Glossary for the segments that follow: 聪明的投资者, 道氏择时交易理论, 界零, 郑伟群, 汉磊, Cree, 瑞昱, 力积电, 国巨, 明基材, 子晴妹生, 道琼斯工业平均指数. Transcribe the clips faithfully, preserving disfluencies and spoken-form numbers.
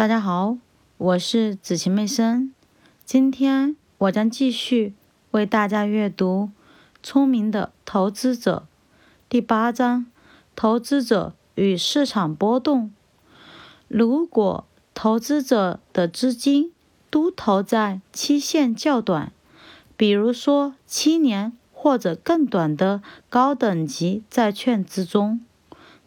大家好，我是子晴妹生，今天我将继续为大家阅读《聪明的投资者》第八章：投资者与市场波动。如果投资者的资金都投在期限较短，比如说七年或者更短的高等级债券之中，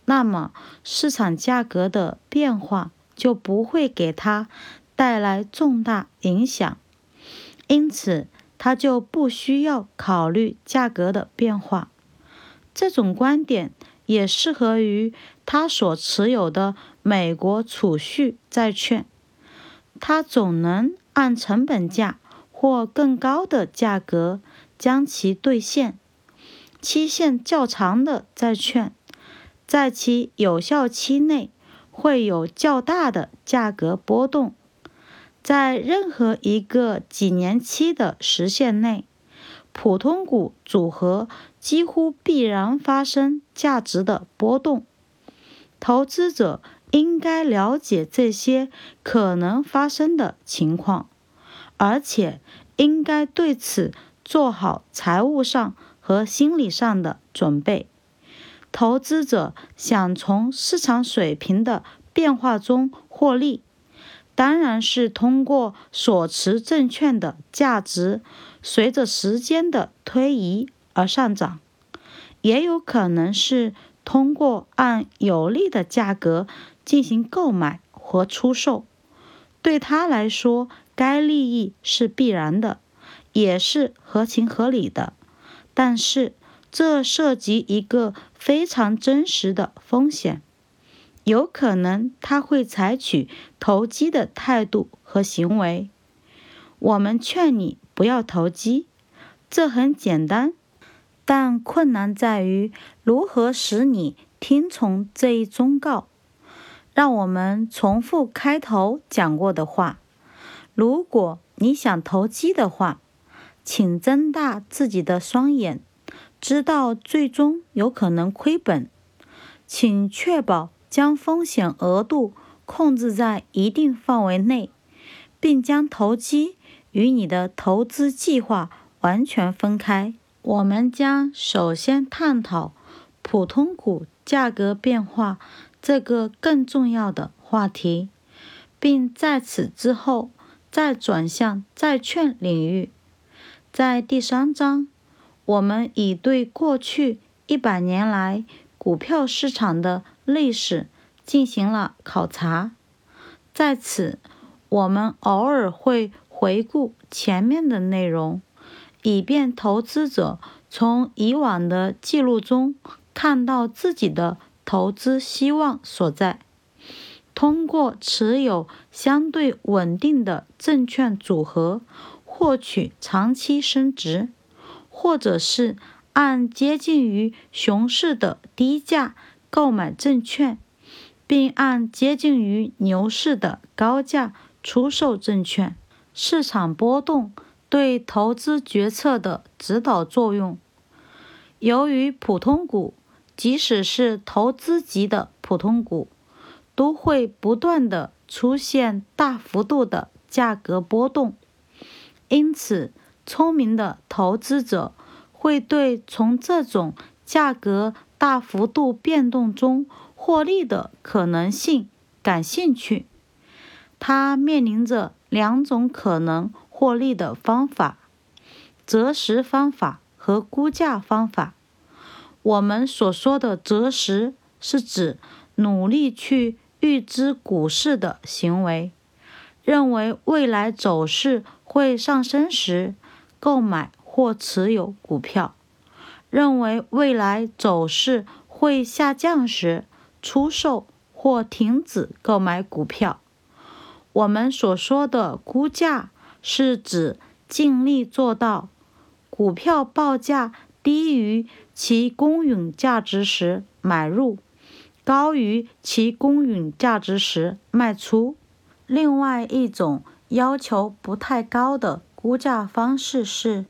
那么市场价格的变化就不会给他带来重大影响，因此他就不需要考虑价格的变化。这种观点也适合于他所持有的美国储蓄债券，他总能按成本价或更高的价格将其兑现。期限较长的债券在其有效期内会有较大的价格波动，在任何一个几年期的时限内，普通股组合几乎必然发生价值的波动。投资者应该了解这些可能发生的情况，而且应该对此做好财务上和心理上的准备。投资者想从市场水平的变化中获利，当然是通过所持证券的价值随着时间的推移而上涨，也有可能是通过按有利的价格进行购买和出售。对他来说，该利益是必然的，也是合情合理的，但是这涉及一个非常真实的风险，有可能他会采取投机的态度和行为。我们劝你不要投机，这很简单，但困难在于如何使你听从这一忠告。让我们重复开头讲过的话，如果你想投机的话，请睁大自己的双眼，知道最终有可能亏本，请确保将风险额度控制在一定范围内，并将投机与你的投资计划完全分开。我们将首先探讨普通股价格变化这个更重要的话题，并在此之后再转向债券领域。在第三章，我们已对过去一百年来股票市场的历史进行了考察，在此我们偶尔会回顾前面的内容，以便投资者从以往的记录中看到自己的投资希望所在。通过持有相对稳定的证券组合获取长期升值，或者是按接近于熊市的低价购买证券，并按接近于牛市的高价出售证券。市场波动对投资决策的指导作用。由于普通股，即使是投资级的普通股，都会不断的出现大幅度的价格波动，因此聪明的投资者会对从这种价格大幅度变动中获利的可能性感兴趣。他面临着两种可能获利的方法：择时方法和估价方法。我们所说的择时是指努力去预知股市的行为，认为未来走势会上升时购买或持有股票，认为未来走势会下降时出售或停止购买股票。我们所说的估价是指尽力做到股票报价低于其公允价值时买入，高于其公允价值时卖出。另外一种要求不太高的估价方式是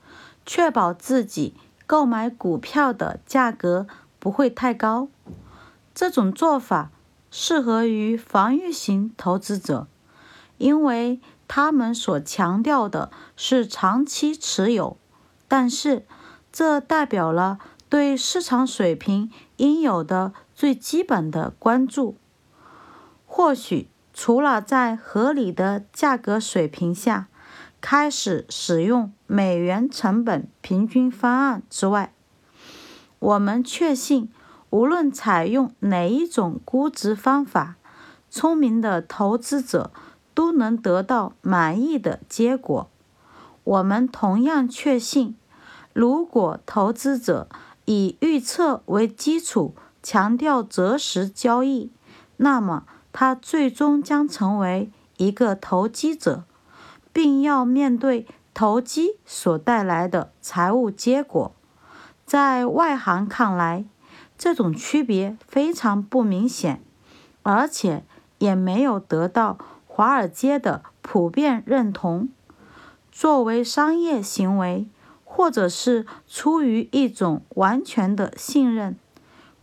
确保自己购买股票的价格不会太高，这种做法适合于防御型投资者，因为他们所强调的是长期持有，但是这代表了对市场水平应有的最基本的关注。或许除了在合理的价格水平下开始使用美元成本平均方案之外，我们确信无论采用哪一种估值方法，聪明的投资者都能得到满意的结果。我们同样确信，如果投资者以预测为基础强调择时交易，那么他最终将成为一个投机者，并要面对投机所带来的财务结果。在外行看来，这种区别非常不明显，而且也没有得到华尔街的普遍认同。作为商业行为，或者是出于一种完全的信任，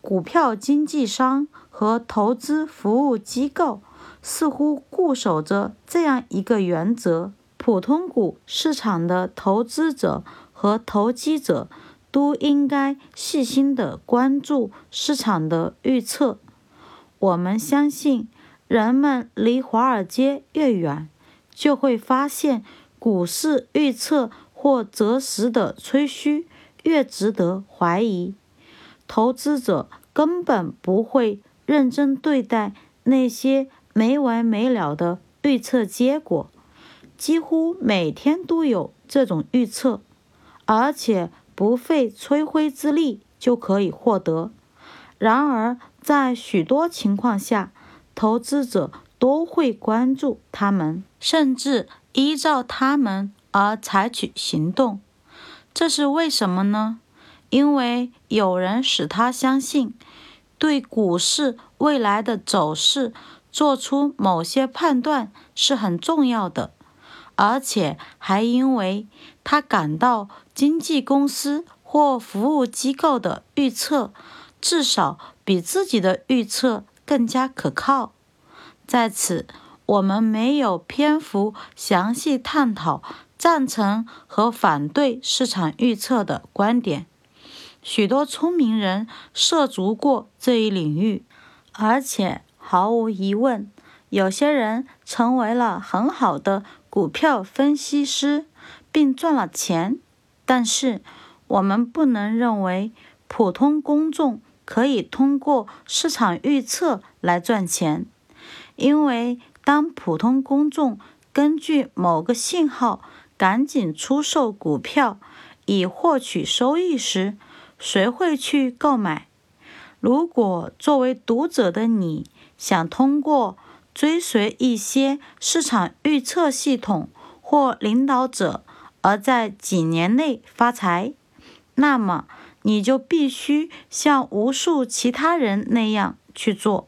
股票经纪商和投资服务机构似乎固守着这样一个原则：普通股市场的投资者和投机者都应该细心地关注市场的预测。我们相信，人们离华尔街越远，就会发现股市预测或择时的吹嘘越值得怀疑。投资者根本不会认真对待那些没完没了的预测结果，几乎每天都有这种预测，而且不费吹灰之力就可以获得。然而，在许多情况下，投资者都会关注他们，甚至依照他们而采取行动。这是为什么呢？因为有人使他相信，对股市未来的走势做出某些判断是很重要的，而且还因为他感到经纪公司或服务机构的预测至少比自己的预测更加可靠。在此，我们没有篇幅详细探讨赞成和反对市场预测的观点。许多聪明人涉足过这一领域，而且毫无疑问，有些人成为了很好的股票分析师并赚了钱。但是我们不能认为普通公众可以通过市场预测来赚钱，因为当普通公众根据某个信号赶紧出售股票以获取收益时，谁会去购买？如果作为读者的你想通过追随一些市场预测系统或领导者而在几年内发财，那么你就必须像无数其他人那样去做，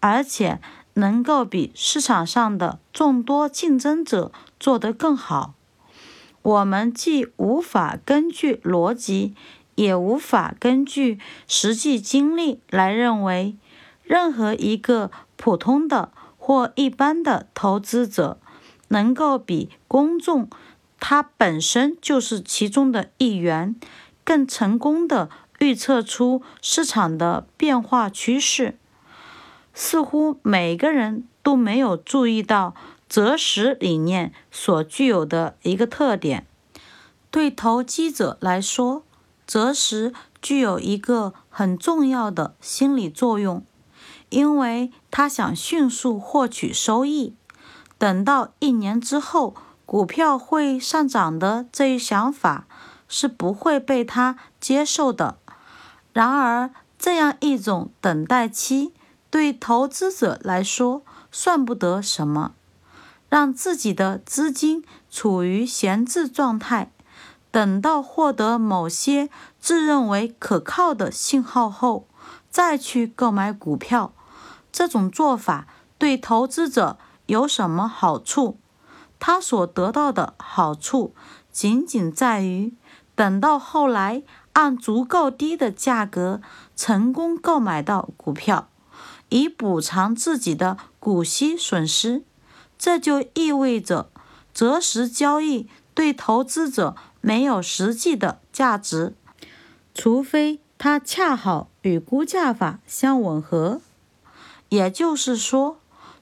而且能够比市场上的众多竞争者做得更好。我们既无法根据逻辑，也无法根据实际经历来认为任何一个普通的或一般的投资者能够比公众，他本身就是其中的一员，更成功地预测出市场的变化趋势。似乎每个人都没有注意到择时理念所具有的一个特点。对投机者来说，择时具有一个很重要的心理作用，因为他想迅速获取收益。等到一年之后股票会上涨的这一想法是不会被他接受的。然而，这样一种等待期对投资者来说算不得什么。让自己的资金处于闲置状态，等到获得某些自认为可靠的信号后再去购买股票，这种做法对投资者有什么好处？他所得到的好处仅仅在于等到后来按足够低的价格成功购买到股票，以补偿自己的股息损失。这就意味着择时交易对投资者没有实际的价值，除非它恰好与估价法相吻合。也就是说，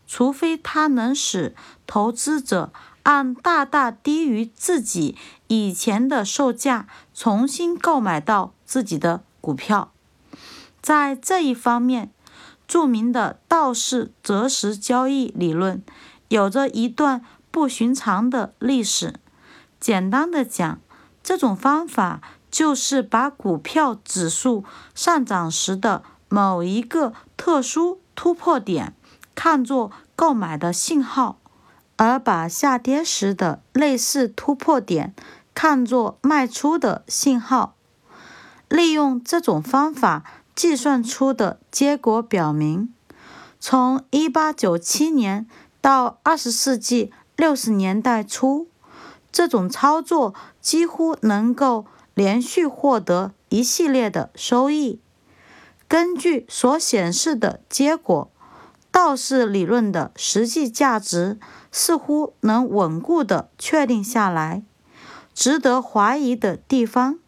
除非它能使投资者按大大低于自己以前的售价重新购买到自己的股票。在这一方面，著名的道氏择时交易理论有着一段不寻常的历史。简单的讲，这种方法就是把股票指数上涨时的某一个特殊突破点看作购买的信号，而把下跌时的类似突破点看作卖出的信号。利用这种方法计算出的结果表明，从一八九七年到二十世纪六十年代初，这种操作几乎能够连续获得一系列的收益。根据所显示的结果，道氏理论的实际价值似乎能稳固地确定下来。值得怀疑的地方，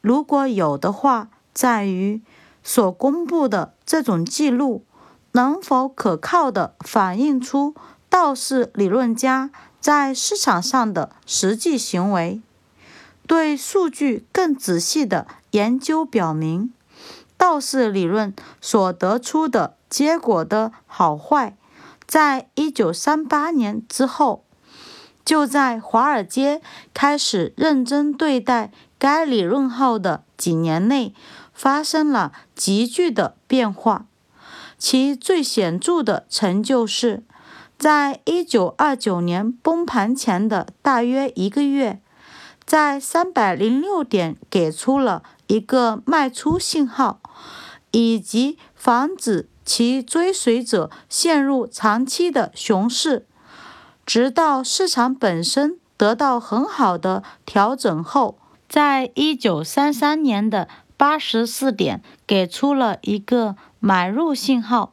如果有的话，在于所公布的这种记录能否可靠地反映出道氏理论家在市场上的实际行为。对数据更仔细的研究表明，道氏理论所得出的结果的好坏，在一九三八年之后，就在华尔街开始认真对待该理论后的几年内发生了急剧的变化。其最显著的成就是在一九二九年崩盘前的大约一个月，在三百零六点给出了一个卖出信号，以及防止其追随者陷入长期的熊市，直到市场本身得到很好的调整后，在一九三三年的八十四点给出了一个买入信号。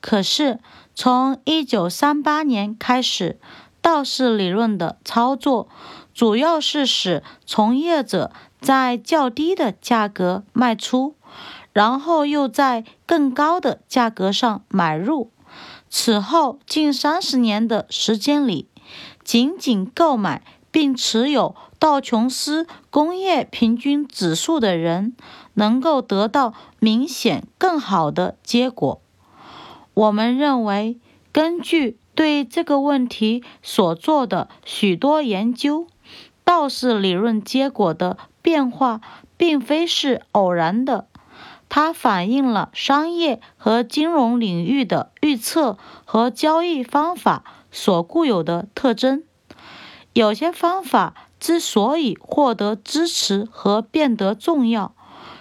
可是，从一九三八年开始，道氏理论的操作主要是使从业者在较低的价格卖出，然后又在更高的价格上买入。此后近三十年的时间里，仅仅购买并持有道琼斯工业平均指数的人能够得到明显更好的结果。我们认为，根据对这个问题所做的许多研究，道氏理论结果的变化并非是偶然的，它反映了商业和金融领域的预测和交易方法所固有的特征。有些方法之所以获得支持和变得重要，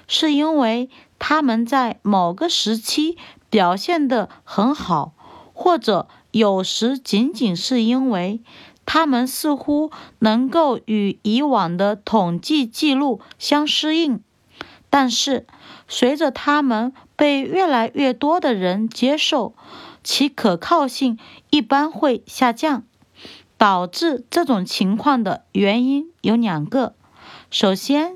是因为它们在某个时期表现得很好，或者有时仅仅是因为它们似乎能够与以往的统计记录相适应。但是，随着它们被越来越多的人接受，其可靠性一般会下降。导致这种情况的原因有两个：首先，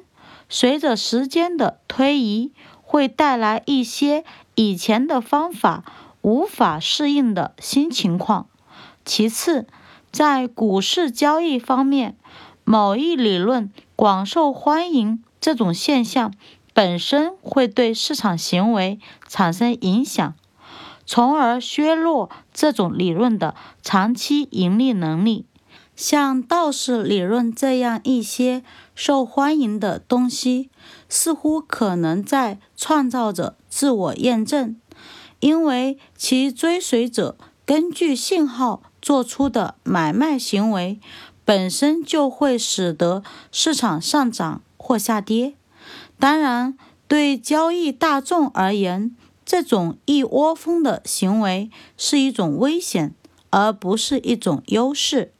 随着时间的推移，会带来一些以前的方法无法适应的新情况；其次，在股市交易方面，某一理论广受欢迎，这种现象本身会对市场行为产生影响，从而削弱这种理论的长期盈利能力。像道氏理论这样一些受欢迎的东西，似乎可能在创造着自我验证，因为其追随者根据信号做出的买卖行为本身就会使得市场上涨或下跌。当然，对交易大众而言，这种一窝蜂的行为是一种危险，而不是一种优势。